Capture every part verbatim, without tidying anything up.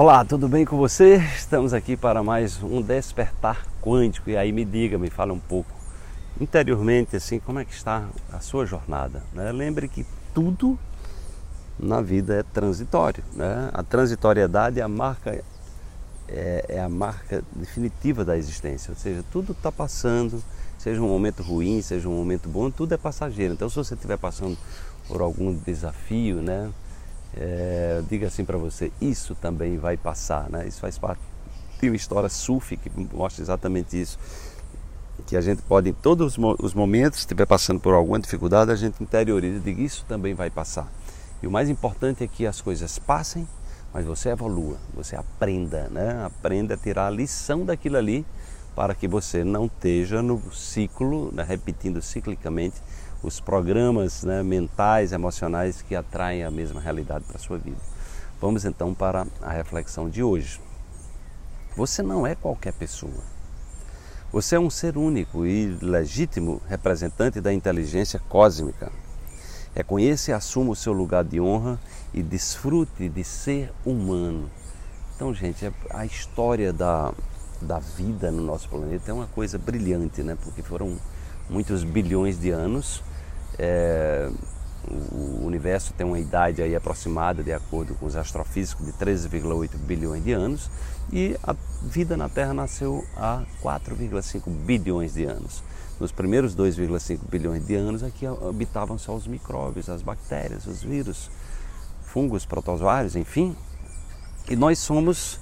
Olá, tudo bem com você? Estamos aqui para mais um Despertar Quântico. E aí me diga, me fala um pouco interiormente assim, como é que está a sua jornada, né? Lembre que tudo na vida é transitório, né? A transitoriedade é a marca, é, é a marca definitiva da existência, ou seja, tudo está passando, seja um momento ruim, seja um momento bom, tudo é passageiro. Então, se você estiver passando por algum desafio, né? É, diga assim para você, isso também vai passar, né? Isso faz parte de uma história sufi que mostra exatamente isso, que a gente pode em todos os momentos, se estiver passando por alguma dificuldade, a gente interioriza, diga isso também vai passar. E o mais importante é que as coisas passem, mas você evolua, você aprenda, né? Aprenda a tirar a lição daquilo ali, para que você não esteja no ciclo, né? Repetindo ciclicamente os programas, né, mentais, emocionais que atraem a mesma realidade para a sua vida. Vamos então para a reflexão de hoje. Você não é qualquer pessoa. Você é um ser único e legítimo representante da inteligência cósmica. Reconheça e assuma o seu lugar de honra e desfrute de ser humano. Então, gente, a história da, da vida no nosso planeta é uma coisa brilhante, né? Porque foram muitos bilhões de anos, é, o universo tem uma idade aí aproximada, de acordo com os astrofísicos, de treze vírgula oito bilhões de anos, e a vida na Terra nasceu há quatro vírgula cinco bilhões de anos. Nos primeiros dois vírgula cinco bilhões de anos, aqui habitavam só os micróbios, as bactérias, os vírus, fungos, protozoários, enfim. E nós somos,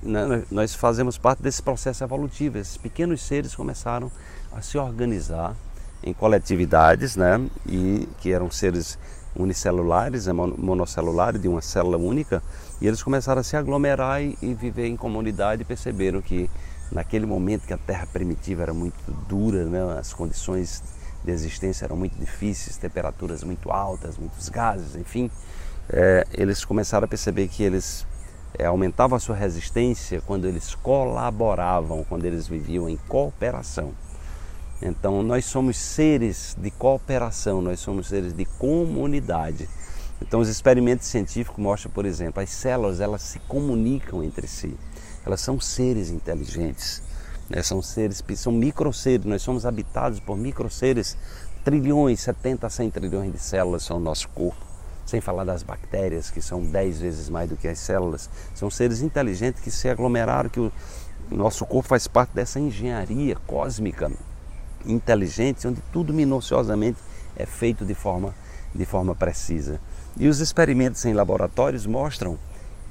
né, nós fazemos parte desse processo evolutivo. Esses pequenos seres começaram a se organizar em coletividades, né, e que eram seres unicelulares, monocelulares, de uma célula única, e eles começaram a se aglomerar e, e viver em comunidade, e perceberam que naquele momento que a Terra primitiva era muito dura, né, as condições de existência eram muito difíceis, temperaturas muito altas, muitos gases, enfim, é, eles começaram a perceber que eles é, aumentavam a sua resistência quando eles colaboravam, quando eles viviam em cooperação. Então, nós somos seres de cooperação, nós somos seres de comunidade. Então, os experimentos científicos mostram, por exemplo, as células, elas se comunicam entre si. Elas são seres inteligentes, né? São seres, são microseres, nós somos habitados por microseres, trilhões, setenta a cem trilhões de células são o nosso corpo. Sem falar das bactérias, que são dez vezes mais do que as células. São seres inteligentes que se aglomeraram, que o nosso corpo faz parte dessa engenharia cósmica, inteligentes, onde tudo minuciosamente é feito de forma, de forma precisa. E os experimentos em laboratórios mostram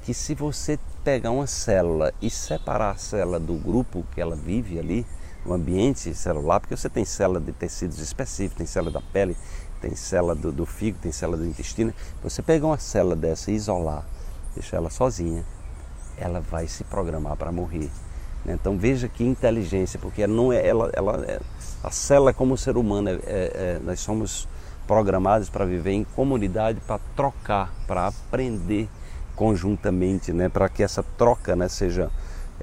que se você pegar uma célula e separar a célula do grupo que ela vive ali, o ambiente celular, porque você tem célula de tecidos específicos, tem célula da pele, tem célula do, do fígado, tem célula do intestino, você pegar uma célula dessa e isolar, deixar ela sozinha, ela vai se programar para morrer. Então veja que inteligência, porque não é, ela, ela, a célula como o ser humano, é, é, nós somos programados para viver em comunidade, para trocar, para aprender conjuntamente, né? Para que essa troca, né, seja,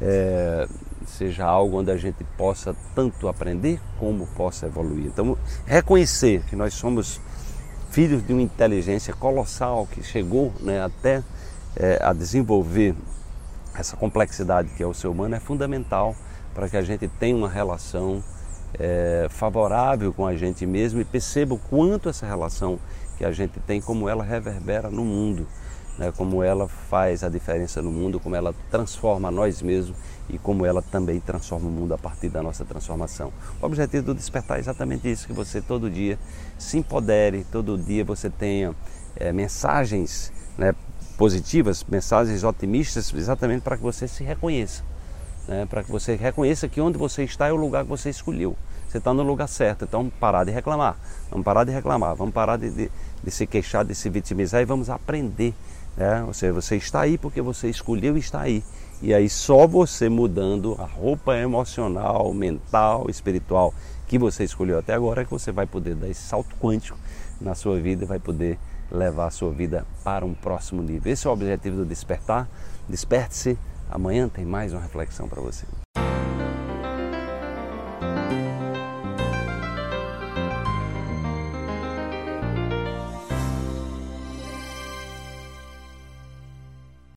é, seja algo onde a gente possa tanto aprender como possa evoluir. Então reconhecer que nós somos filhos de uma inteligência colossal que chegou, né, até é, a desenvolver essa complexidade que é o ser humano é fundamental para que a gente tenha uma relação é, favorável com a gente mesmo e perceba o quanto essa relação que a gente tem, como ela reverbera no mundo, né? Como ela faz a diferença no mundo, como ela transforma nós mesmos e como ela também transforma o mundo a partir da nossa transformação. O objetivo do Despertar é exatamente isso, que você todo dia se empodere, todo dia você tenha é, mensagens, né, positivas, mensagens otimistas, exatamente para que você se reconheça, né? Para que você reconheça que onde você está é o lugar que você escolheu, você está no lugar certo, então parar de reclamar, vamos parar de reclamar, vamos parar de, de, de se queixar, de se vitimizar e vamos aprender, né? Ou seja, você está aí porque você escolheu estar aí, e aí só você mudando a roupa emocional, mental, espiritual que você escolheu até agora é que você vai poder dar esse salto quântico na sua vida e vai poder levar a sua vida para um próximo nível. Esse é o objetivo do Despertar. Desperte-se. Amanhã tem mais uma reflexão para você.